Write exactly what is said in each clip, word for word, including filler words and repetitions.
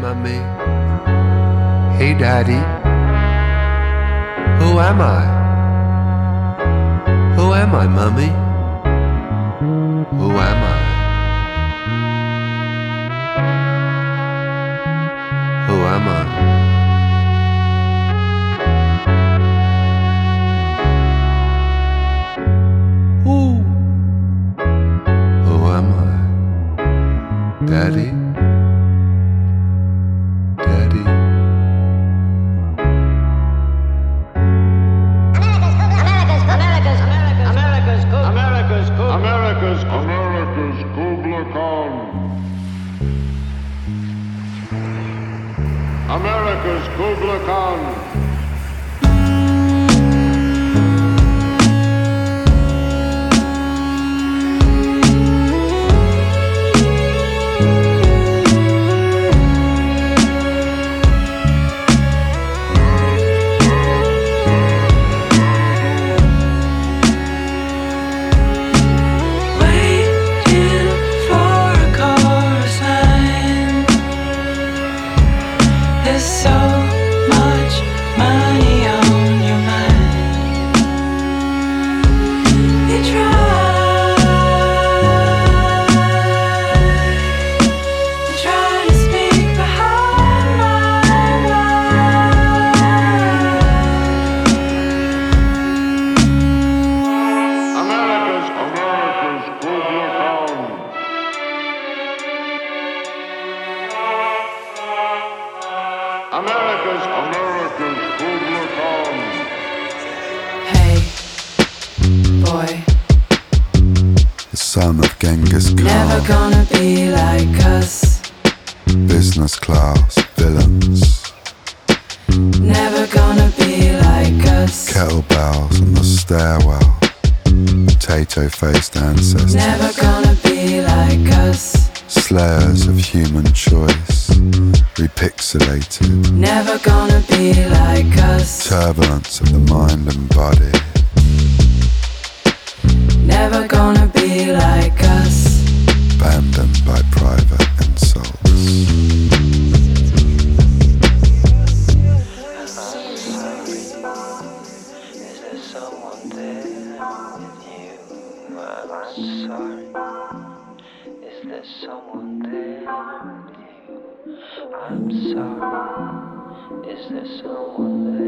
mummy. Hey daddy, who am I? Who am I, mummy? Who am I? Who am I? Daddy, Daddy. America's cool, America's cool, America's cool, America's cool, America's cool, America's cool, America's cool, America's cool, America's Kubla Khan. America's, America's, Kubla Khan. Hey, boy. The son of Genghis Khan. Never gonna be like us. Business class villains. Never gonna be like us. Kettlebells on the stairwell. Potato-faced ancestors. Never gonna be like us. Slayers of human choice. Repixelated. Never gonna be like us. Turbulence of the mind and body. Never gonna be like us. Abandoned by private insults. I'm sorry. Is there someone there with you? I'm sorry. Is there someone there with you? I'm sorry, is there someone there? I'm sorry, is there someone there?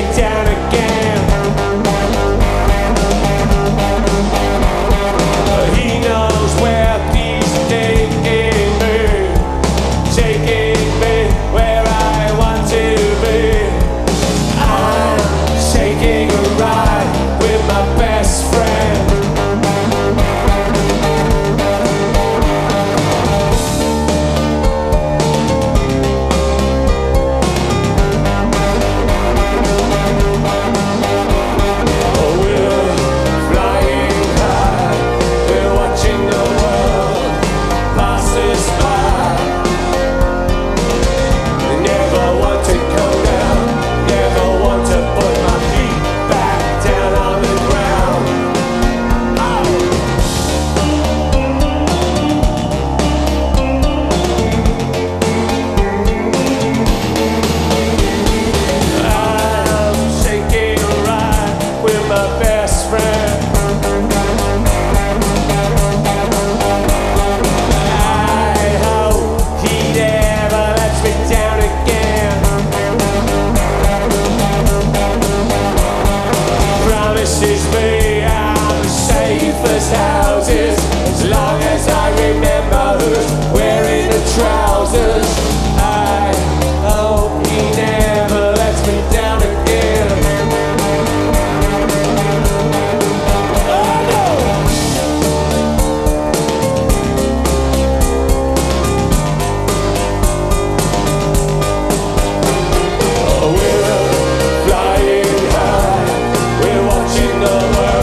it down again. He knows where these days end, taking me where I want to be. I'm taking a ride with my best friend. Promises me I'm safe as houses, as long as I remember who's wearing the trousers. I hope he never lets me down again. Oh, no. Oh, we're flying high, we're watching the world.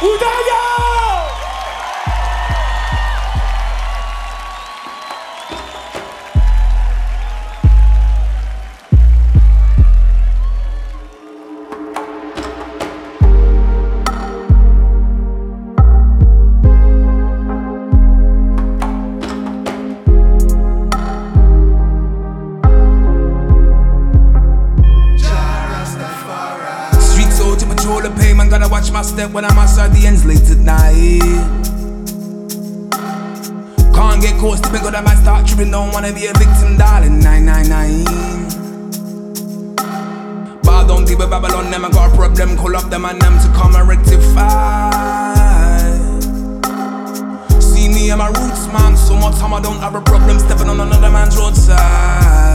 Udaya! I'm gonna watch my step when I'm outside the ends late at night. Can't get caught slipping, cause I might start tripping. Don't wanna be a victim, darling. nine nine nine. But I don't deal with Babylon, them I got a problem. Call up them and them to come and rectify. See me and my roots, man. So much time I don't have a problem stepping on another man's roadside.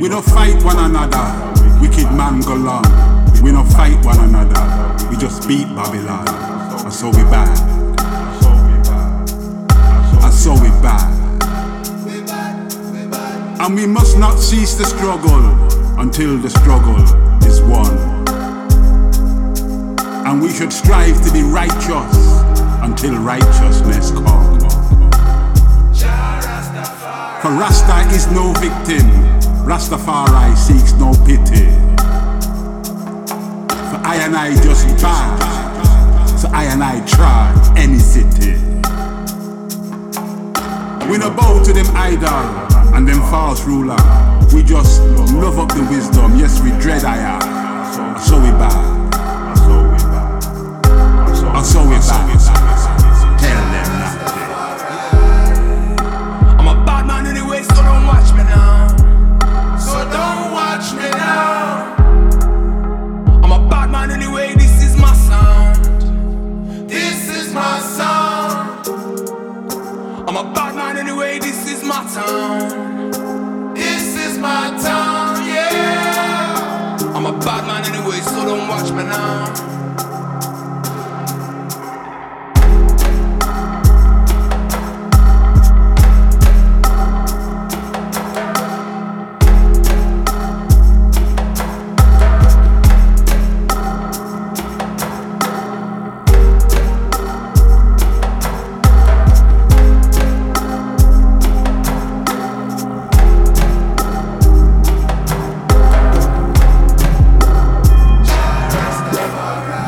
We don't fight one another, wicked man go long. We don't fight one another, we just beat Babylon. And so we bad. And so we bad. And we must not cease the struggle until the struggle is won. And we should strive to be righteous until righteousness comes. For Rasta is no victim. Rastafari seeks no pity. For I and I just bad. So I and I try any city. We no bow to them idol and them false ruler. We just love up the wisdom. Yes, we dread I am. So we bad. So we bad. I'm a bad man anyway, this is my town. This is my town, yeah. I'm a bad man anyway, so don't watch me now. All right.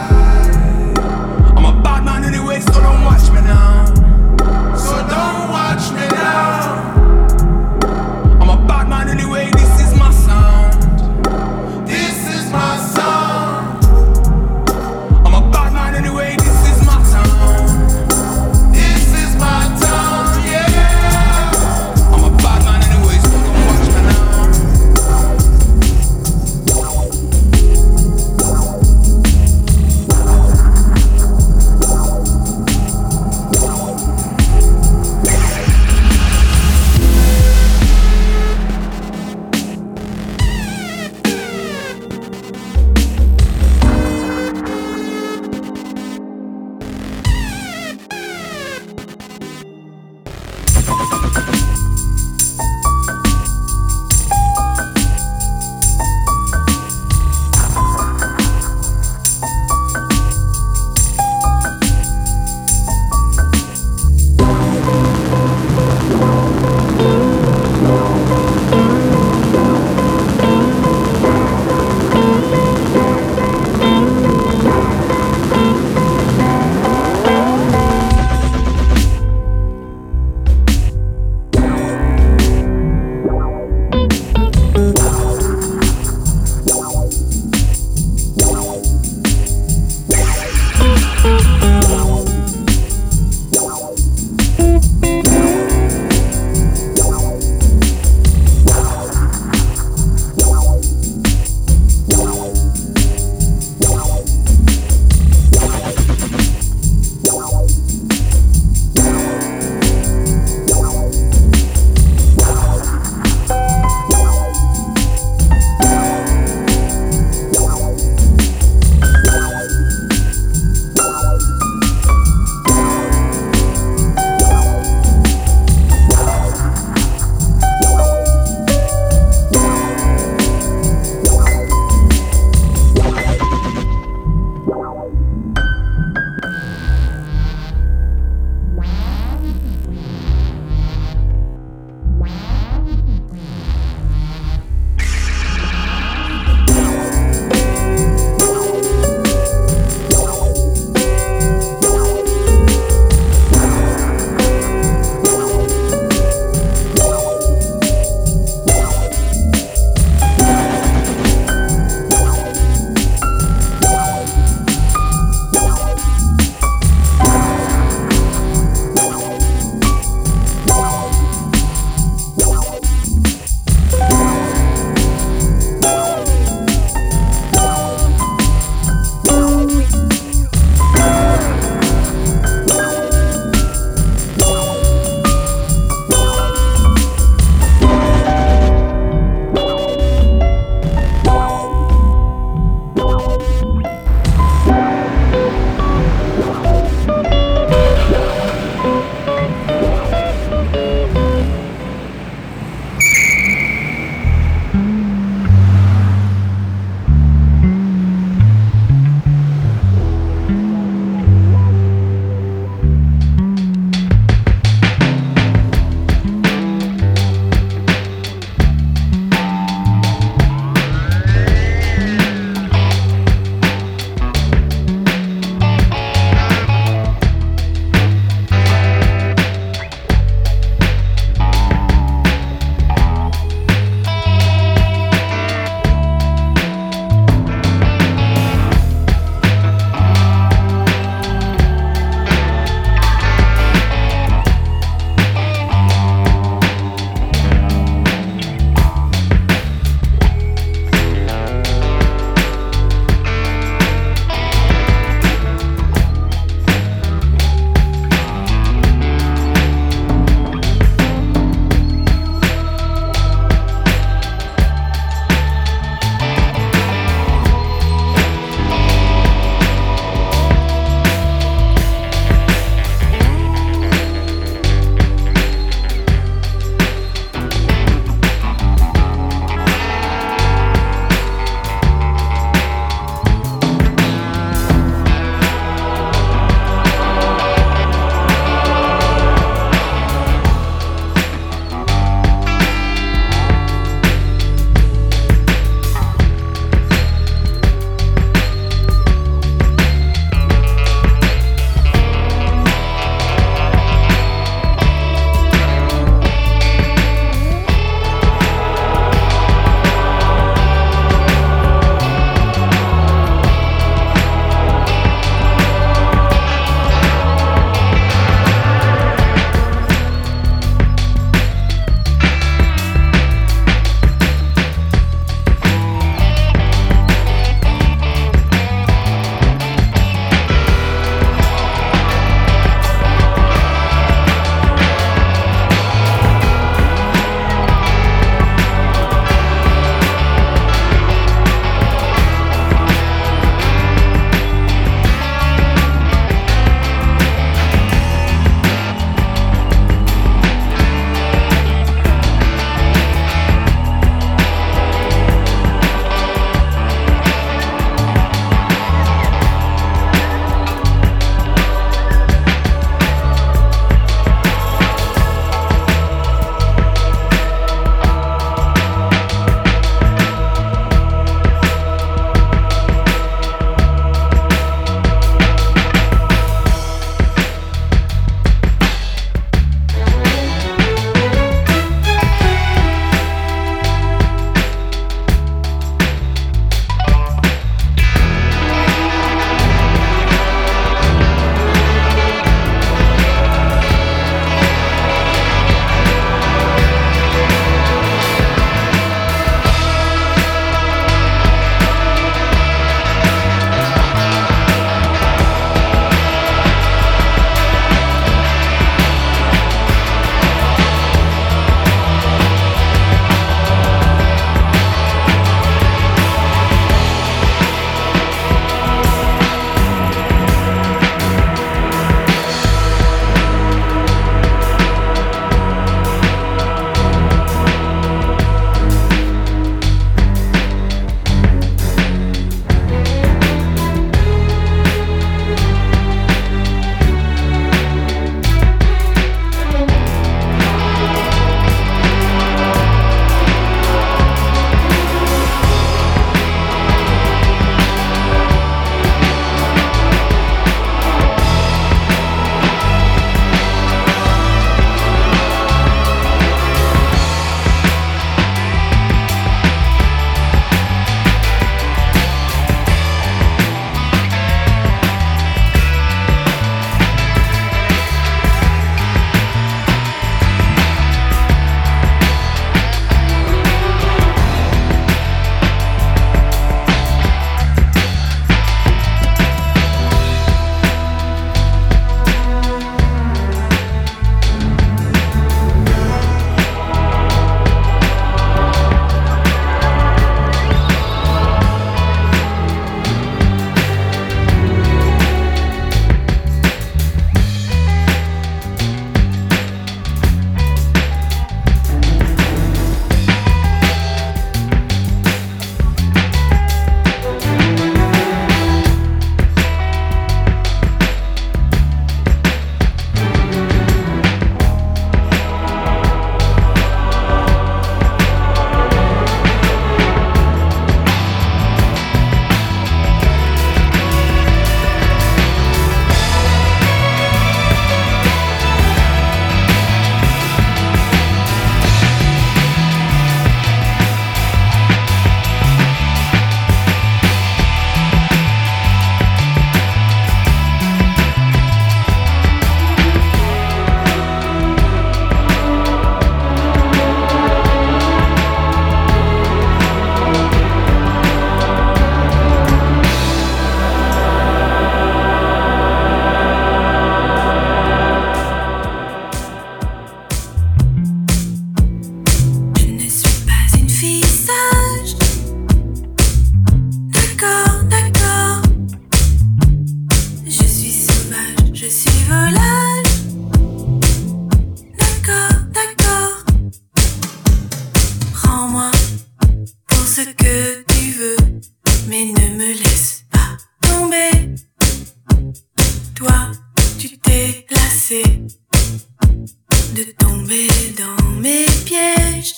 de tomber dans mes pièges.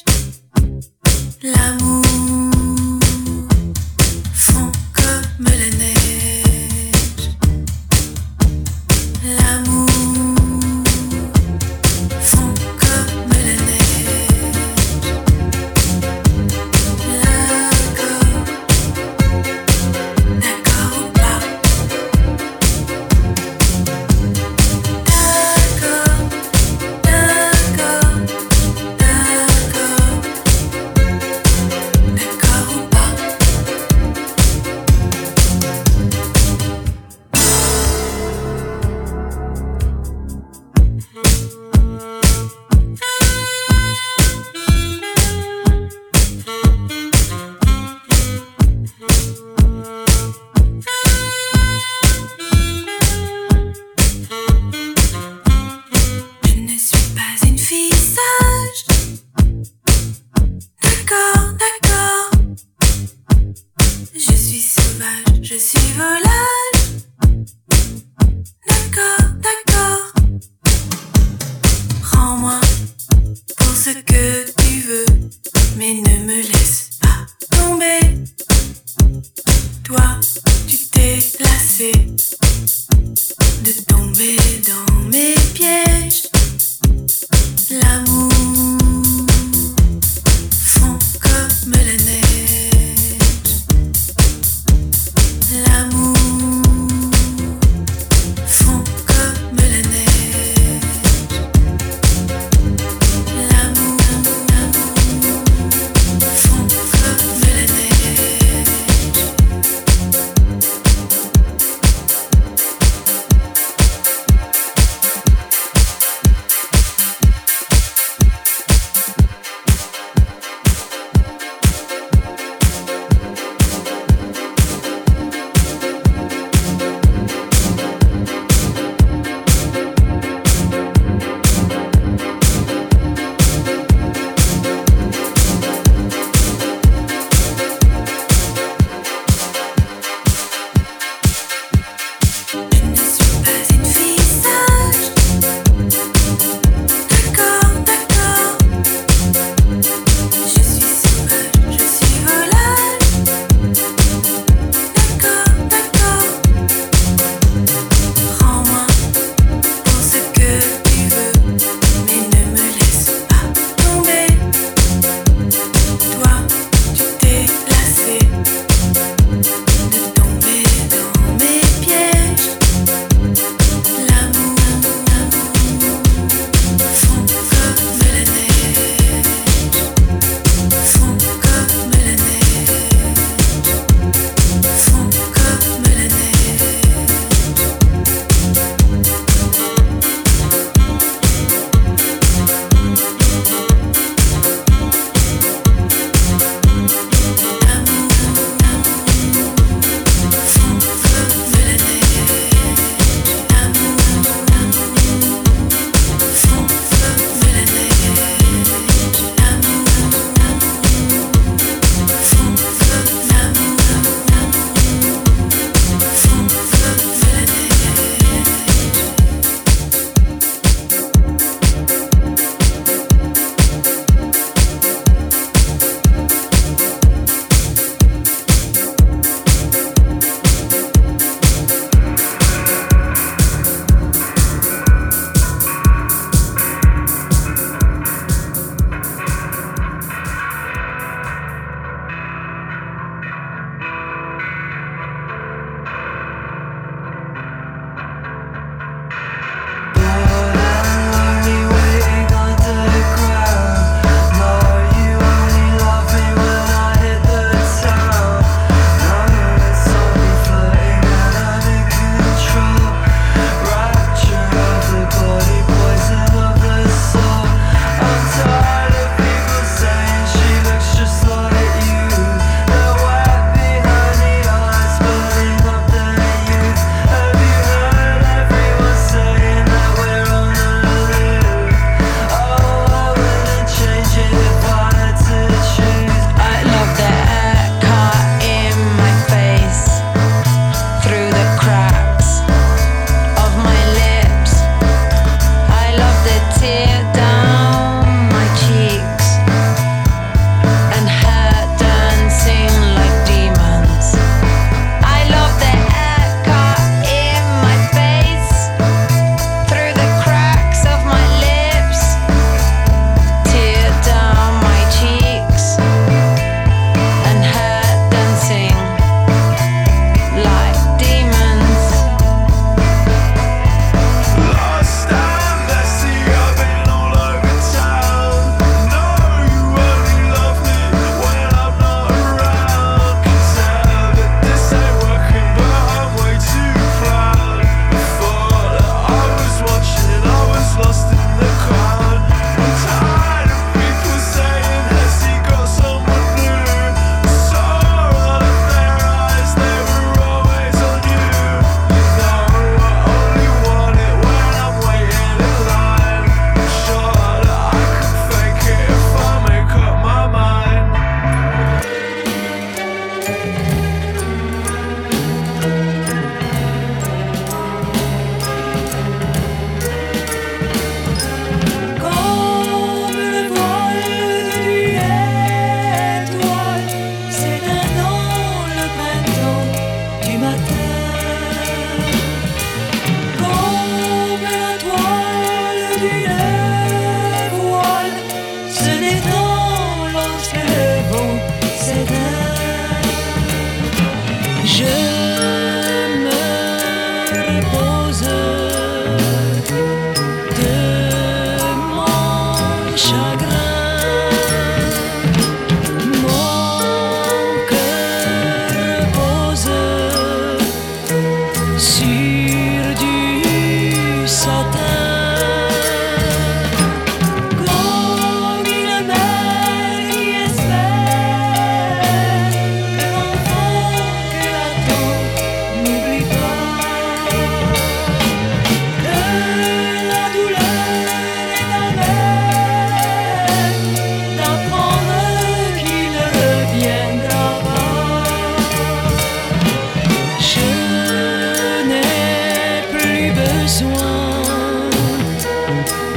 L'amour fond comme la neige. L'amour fond comme la neige. D'accord, d'accord ou pas? D'accord.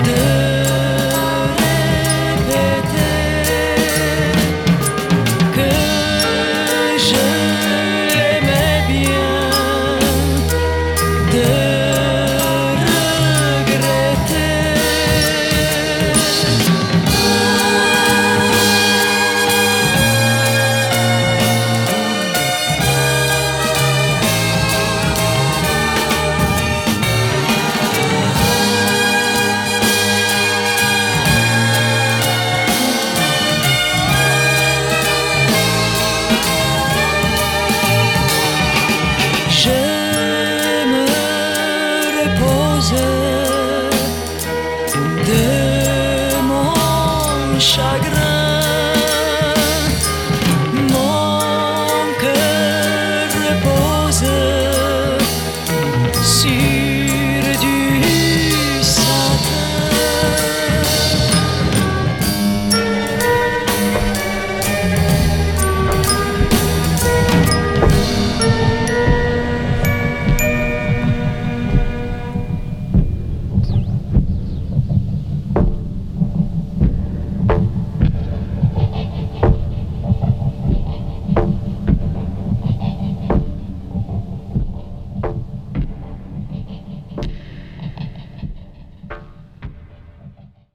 the